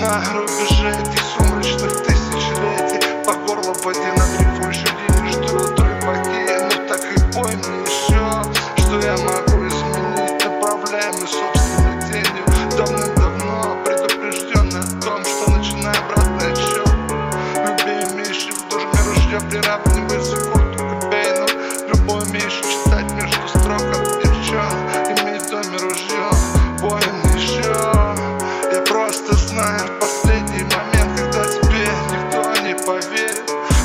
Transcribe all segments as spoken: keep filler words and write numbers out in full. На рубеже этих сумрачных тысячелетий по горло в воде на грифующей линии ждут рыбаки. Ну так и пой мне еще, что я могу изменить, направляемый собственной тенью, давным-давно предупрежденный о том, что начиная обратный отсчет, любой имеющий в душе ружье приравнивается к Курту Кобейну, любой умеющий читать между строк от девчонок, имеет в доме ружье. Пой мне еще. Я просто знаю последний момент, когда тебе никто не поверит.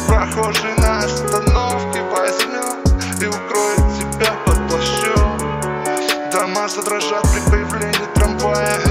Прохожий на остановке возьмет и укроет тебя под плащом. Дома задрожат при появлении трамвая.